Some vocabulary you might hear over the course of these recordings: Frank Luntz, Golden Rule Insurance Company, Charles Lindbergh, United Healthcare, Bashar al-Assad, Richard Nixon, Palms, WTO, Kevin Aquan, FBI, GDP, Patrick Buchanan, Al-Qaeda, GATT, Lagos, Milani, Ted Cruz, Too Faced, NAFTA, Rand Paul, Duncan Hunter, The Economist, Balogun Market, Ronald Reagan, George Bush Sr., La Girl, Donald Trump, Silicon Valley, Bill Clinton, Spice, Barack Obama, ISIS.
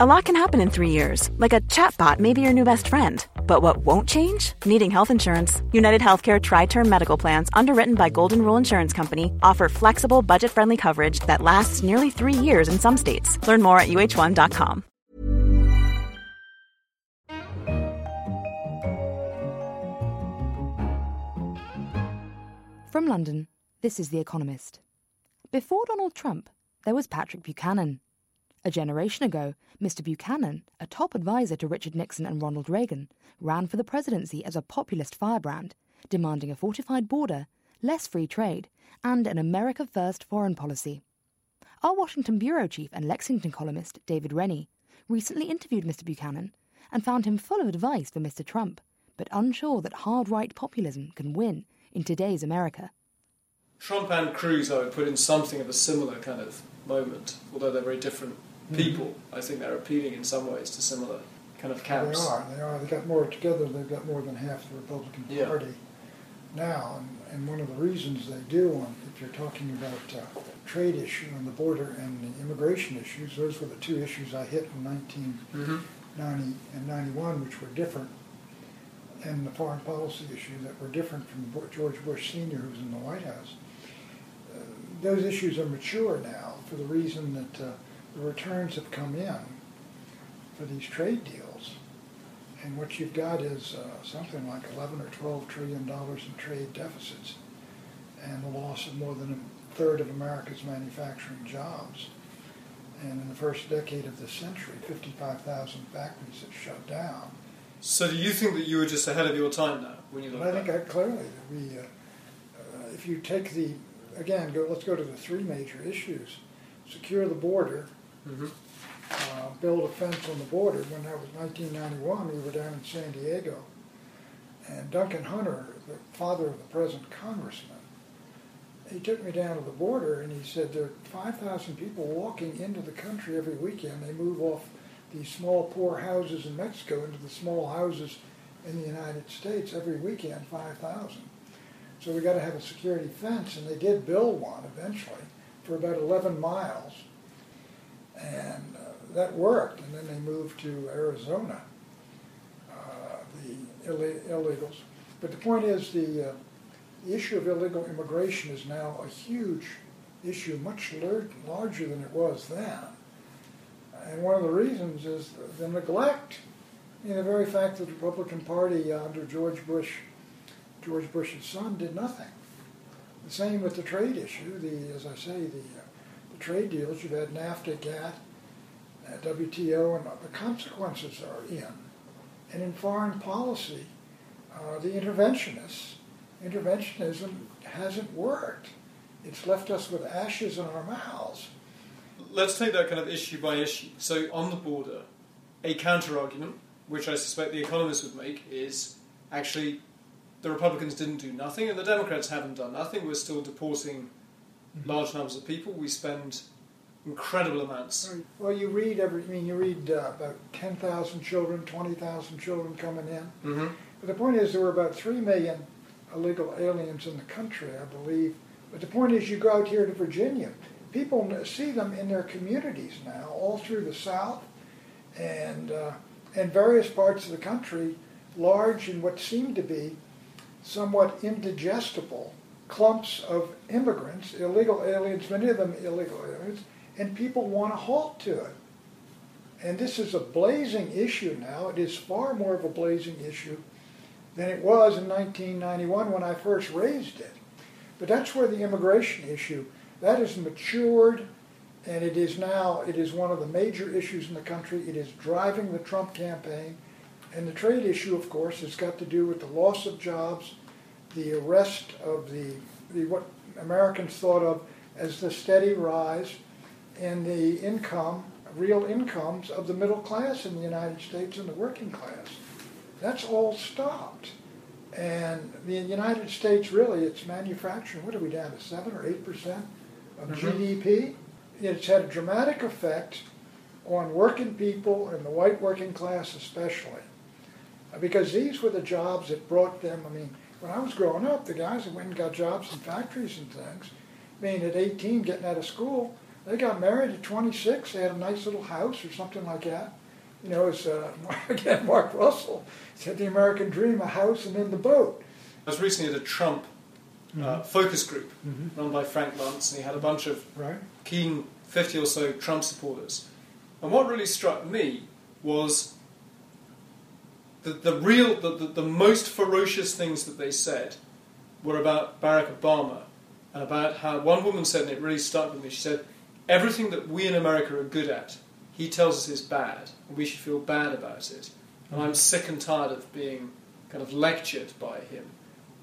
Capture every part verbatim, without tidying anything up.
A lot can happen in three years, like a chatbot may be your new best friend. But what won't change? Needing health insurance. United Healthcare Tri-Term Medical Plans, underwritten by Golden Rule Insurance Company, offer flexible, budget-friendly coverage that lasts nearly three years in some states. Learn more at U H one dot com. From London, this is The Economist. Before Donald Trump, there was Patrick Buchanan. A generation ago, Mister Buchanan, a top advisor to Richard Nixon and Ronald Reagan, ran for the presidency as a populist firebrand, demanding a fortified border, less free trade, and an America-first foreign policy. Our Washington bureau chief and Lexington columnist, David Rennie, recently interviewed Mister Buchanan and found him full of advice for Mister Trump, but unsure that hard-right populism can win in today's America. Trump and Cruz, I would put in something of a similar kind of moment, although they're very different people. I think they're appealing in some ways to similar kind of camps. They are. They are. They got more together. They've got more than half the Republican yeah. Party now. And, and one of the reasons they do, and if you're talking about uh, the trade issue on the border and the immigration issues, those were the two issues I hit in nineteen ninety mm-hmm. and ninety-one, which were different, and the foreign policy issue that were different from George Bush Senior, who was in the White House. Uh, those issues are mature now for the reason that uh, the returns have come in for these trade deals, and what you've got is uh, something like eleven or twelve trillion dollars in trade deficits, and the loss of more than a third of America's manufacturing jobs. And in the first decade of this century, fifty-five thousand factories have shut down. So do you think that you were just ahead of your time now? When you look I think I, clearly that we, uh, uh, if you take the, again, go, let's go to the three major issues: secure the border. Mm-hmm. Uh, build a fence on the border. When that was nineteen ninety-one, we were down in San Diego. And Duncan Hunter, the father of the present congressman, he took me down to the border and he said there are five thousand people walking into the country every weekend. They move off these small, poor houses in Mexico into the small houses in the United States every weekend, five thousand. So we got to have a security fence, and they did build one eventually for about eleven miles. And uh, that worked, and then they moved to Arizona, uh, the Ill- illegals. But the point is, the, uh, the issue of illegal immigration is now a huge issue, much lar- larger than it was then. And one of the reasons is the neglect, in the very fact that the Republican Party uh, under George Bush, George Bush's son, did nothing. The same with the trade issue. The, as I say, the uh, trade deals, you've had NAFTA, GATT, uh, W T O, and the consequences are in. And in foreign policy, uh, the interventionists, interventionism hasn't worked. It's left us with ashes in our mouths. Let's take that kind of issue by issue. So on the border, a counter-argument, which I suspect The Economist would make, is actually the Republicans didn't do nothing and the Democrats haven't done nothing. We're still deporting large numbers of people. We spend incredible amounts. Well, you read every. I mean, you read uh, about ten thousand children, twenty thousand children coming in. Mm-hmm. But the point is, there were about three million illegal aliens in the country, I believe. But the point is, you go out here to Virginia, people see them in their communities now, all through the South, and uh, and various parts of the country, large in what seem to be somewhat indigestible clumps of immigrants, illegal aliens, many of them illegal aliens, and people want a halt to it. And this is a blazing issue now. It is far more of a blazing issue than it was in nineteen ninety-one when I first raised it. But that's where the immigration issue, that has matured, and it is now, it is one of the major issues in the country. It is driving the Trump campaign. And the trade issue, of course, has got to do with the loss of jobs, the arrest of the, the what Americans thought of as the steady rise in the income, real incomes of the middle class in the United States and the working class. That's all stopped. And the United States, really, it's manufacturing, what are we down to, seven or eight percent of mm-hmm. G D P? It's had a dramatic effect on working people and the white working class especially. Because these were the jobs that brought them, I mean, when I was growing up, the guys that went and got jobs in factories and things, I mean, at eighteen, getting out of school, They got married at twenty-six. They had a nice little house or something like that. You know, as uh, again, Mark Russell said, the American dream, a house and then the boat. I was recently at a Trump mm-hmm. uh, focus group mm-hmm. run by Frank Luntz, and he had a bunch of right. keen fifty or so Trump supporters. And what really struck me was the, the real, the, the, the most ferocious things that they said were about Barack Obama and about how one woman said, and it really stuck with me, she said, everything that we in America are good at, he tells us is bad, and we should feel bad about it. And I'm sick and tired of being kind of lectured by him.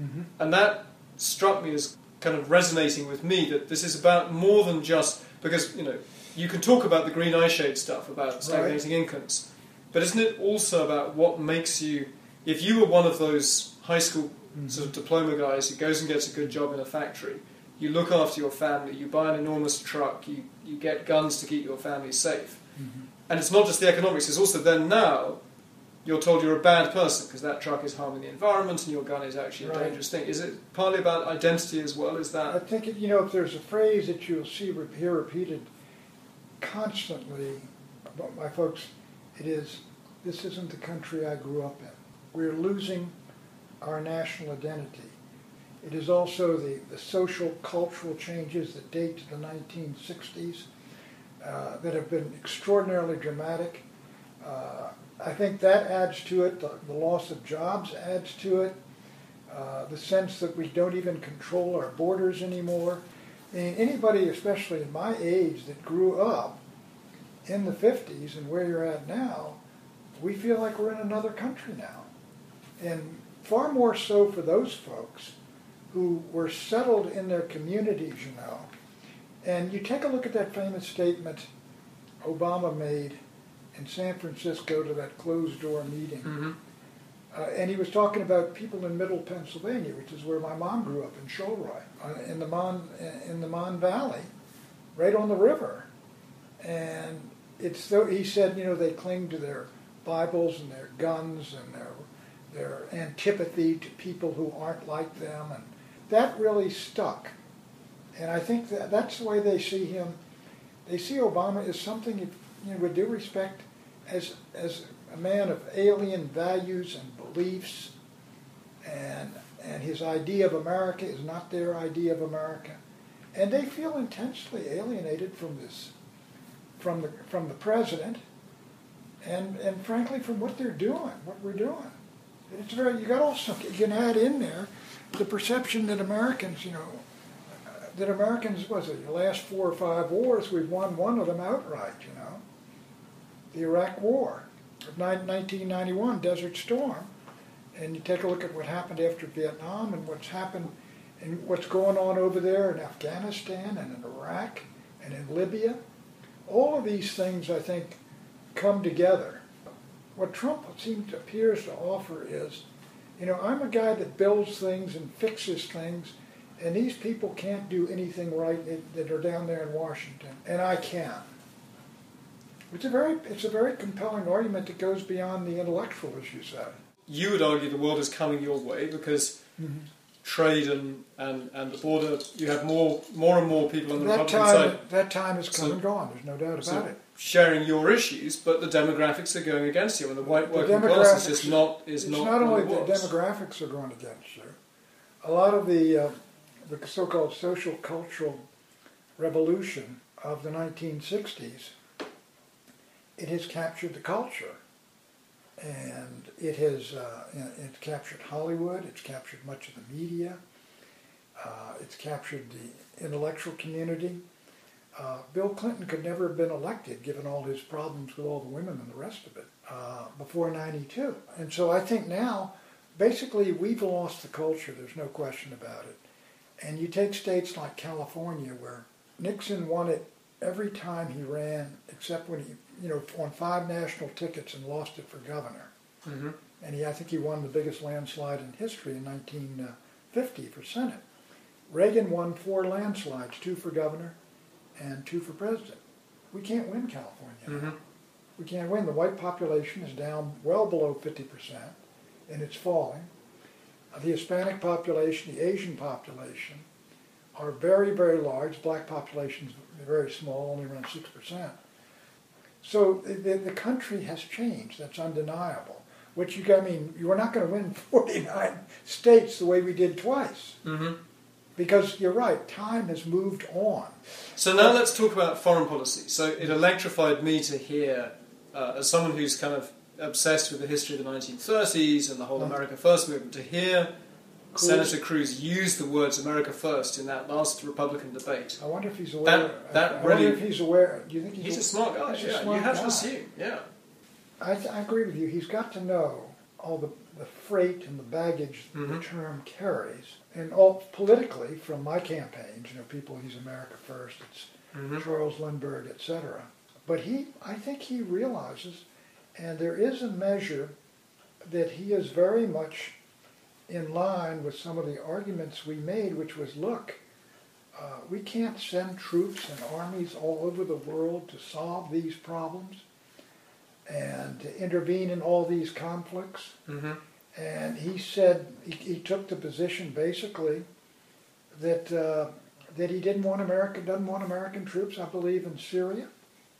Mm-hmm. And that struck me as kind of resonating with me, that this is about more than just, because, you know, you can talk about the green eye shade stuff, about stagnating right. incomes, but isn't it also about what makes you, if you were one of those high school mm-hmm. sort of diploma guys who goes and gets a good job in a factory, you look after your family, you buy an enormous truck, you, you get guns to keep your family safe. Mm-hmm. And it's not just the economics, it's also then now you're told you're a bad person because that truck is harming the environment and your gun is actually right. a dangerous thing. Is it partly about identity as well? Is that? I think, you know, if there's a phrase that you'll see here repeated constantly about my folks, it is, this isn't the country I grew up in. We're losing our national identity. It is also the, the social, cultural changes that date to the nineteen sixties. Uh, that have been extraordinarily dramatic. Uh, I think that adds to it. The, the loss of jobs adds to it. Uh, the sense that we don't even control our borders anymore. And anybody, especially in my age, that grew up in the fifties and where you're at now, we feel like we're in another country now. And far more so for those folks who were settled in their communities, you know. And you take a look at that famous statement Obama made in San Francisco to that closed-door meeting. Mm-hmm. Uh, and he was talking about people in middle Pennsylvania, which is where my mom grew up, in Shoalroy, uh, in the Mon, in the Mon Valley, right on the river. And it's so, he said, you know, they cling to their Bibles and their guns and their, their antipathy to people who aren't like them. And that really stuck. And I think that that's the way they see him. They see Obama as something, you know, with due respect, as as a man of alien values and beliefs, and and his idea of America is not their idea of America, and they feel intensely alienated from this, from the from the president, and and frankly from what they're doing, what we're doing. It's very you got also you can add in there the perception that Americans, you know. That Americans, was it the last four or five wars, we've won one of them outright, you know. The Iraq War of nineteen ninety-one, Desert Storm. And you take a look at what happened after Vietnam and what's happened and what's going on over there in Afghanistan and in Iraq and in Libya. All of these things, I think, come together. What Trump seems to appears to offer is, you know, I'm a guy that builds things and fixes things. And these people can't do anything right that are down there in Washington, and I can. It's a very, it's a very compelling argument that goes beyond the intellectual, as you say. You would argue the world is coming your way because mm-hmm. trade and, and, and the border. You have more more and more people on the that Republican time, side. That time has come so, and gone. There's no doubt so about it. Sharing your issues, but the demographics are going against you, and the white working class is just not is it's not. Not only the works. Demographics are going against you. A lot of the uh, the so-called social cultural revolution of the nineteen sixties, it has captured the culture, and it has uh, it's captured Hollywood, it's captured much of the media, uh, it's captured the intellectual community. Uh, Bill Clinton could never have been elected given all his problems with all the women and the rest of it uh, before ninety-two. And so I think now, basically, we've lost the culture, there's no question about it. And you take states like California, where Nixon won it every time he ran, except when he, you know, on five national tickets and lost it for governor. Mm-hmm. And he, I think he won the biggest landslide in history in nineteen fifty for Senate. Reagan won four landslides, two for governor and two for president. We can't win California. Mm-hmm. We can't win. The white population is down well below fifty percent, and it's falling. The Hispanic population, the Asian population, are very, very large. Black population's very small, only around six percent. So the, the country has changed. That's undeniable. Which, you, I mean, you are not going to win forty-nine states the way we did twice. Mm-hmm. Because you're right, time has moved on. So now let's talk about foreign policy. So it electrified me to hear, uh, as someone who's kind of obsessed with the history of the nineteen thirties and the whole America First movement, to hear Cruz. Senator Cruz use the words America First in that last Republican debate. I wonder if he's aware. That, that I really, wonder if he's aware. Do you think he's, he's a, a smart guy? He's yeah, a smart you have guy. to assume. Yeah, I, I agree with you. He's got to know all the, the freight and the baggage mm-hmm. the term carries, and all politically from my campaigns. You know, people. He's America First. It's mm-hmm. Charles Lindbergh, et cetera. But he, I think, he realizes. And there is a measure that he is very much in line with some of the arguments we made, which was, look, uh, we can't send troops and armies all over the world to solve these problems and to intervene in all these conflicts. Mm-hmm. And he said, he, he took the position, basically, that uh, that he didn't want America, doesn't want American troops, I believe, in Syria.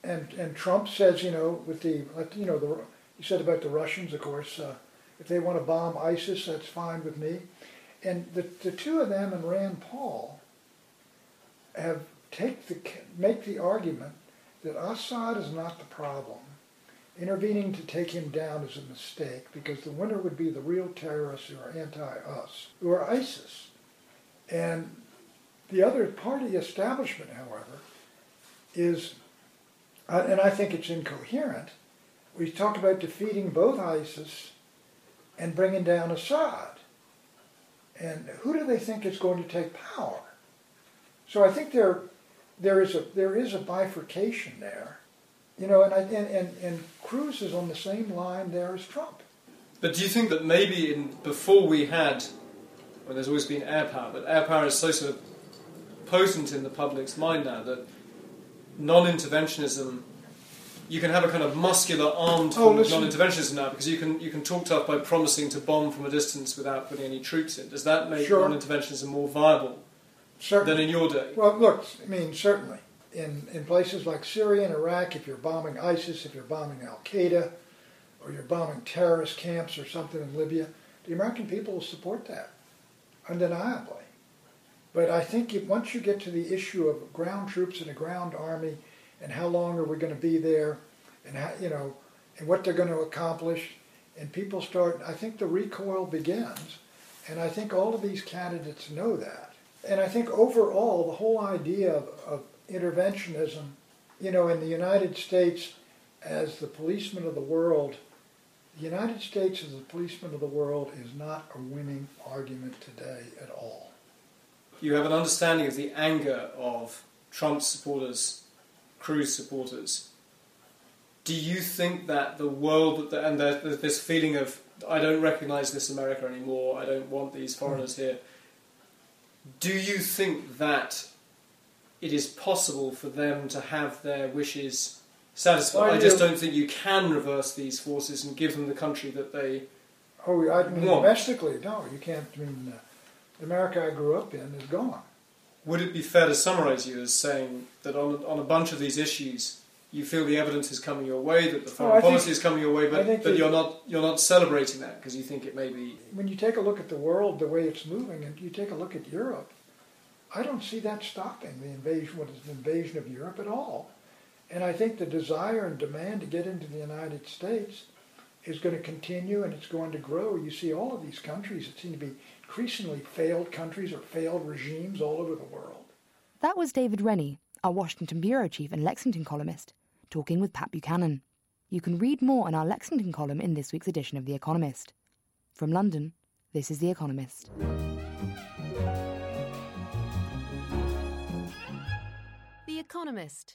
And and Trump says, you know, with the, you know, the, he said about the Russians, of course, uh, if they want to bomb ISIS, that's fine with me. And the, the two of them and Rand Paul have take the make the argument that Assad is not the problem. Intervening to take him down is a mistake because the winner would be the real terrorists who are anti-us, who are ISIS. And the other part of the establishment, however, is... Uh, and I think it's incoherent. We talk about defeating both ISIS and bringing down Assad. And who do they think is going to take power? So I think there, there is a there is a bifurcation there, you know. And I, and, and and Cruz is on the same line there as Trump. But do you think that maybe in before we had, well, there's always been air power, but air power is so sort of potent in the public's mind now that non-interventionism, you can have a kind of muscular armed form oh, of non-interventionism now because you can you can talk tough by promising to bomb from a distance without putting any troops in. Does that make sure. non-interventionism more viable certainly. than in your day? Well, look, I mean, certainly. In, in places like Syria and Iraq, if you're bombing ISIS, if you're bombing Al-Qaeda, or you're bombing terrorist camps or something in Libya, the American people will support that, undeniably. But I think if, once you get to the issue of ground troops and a ground army, and how long are we going to be there, and how, you know, and what they're going to accomplish, and people start, I think the recoil begins, and I think all of these candidates know that. And I think overall, the whole idea of, of interventionism, you know, in the United States as the policeman of the world, the United States as the policeman of the world is not a winning argument today at all. You have an understanding of the anger of Trump supporters, Cruz supporters. Do you think that the world, and the, this feeling of, I don't recognize this America anymore, I don't want these foreigners here, do you think that it is possible for them to have their wishes satisfied? I just don't think you can reverse these forces and give them the country that they want. Oh, I mean, domestically, no, you can't, I mean... Uh... America I grew up in is gone. Would it be fair to summarize you as saying that on, on a bunch of these issues, you feel the evidence is coming your way, that the foreign oh, policy think, is coming your way, but that you're not you're not celebrating that because you think it may be... When you take a look at the world, the way it's moving, and you take a look at Europe, I don't see that stopping, the invasion, what is the invasion of Europe at all. And I think the desire and demand to get into the United States is going to continue and it's going to grow. You see all of these countries that seem to be increasingly failed countries or failed regimes all over the world. That was David Rennie, our Washington bureau chief and Lexington columnist, talking with Pat Buchanan. You can read more on our Lexington column in this week's edition of The Economist. From London, this is The Economist. The Economist.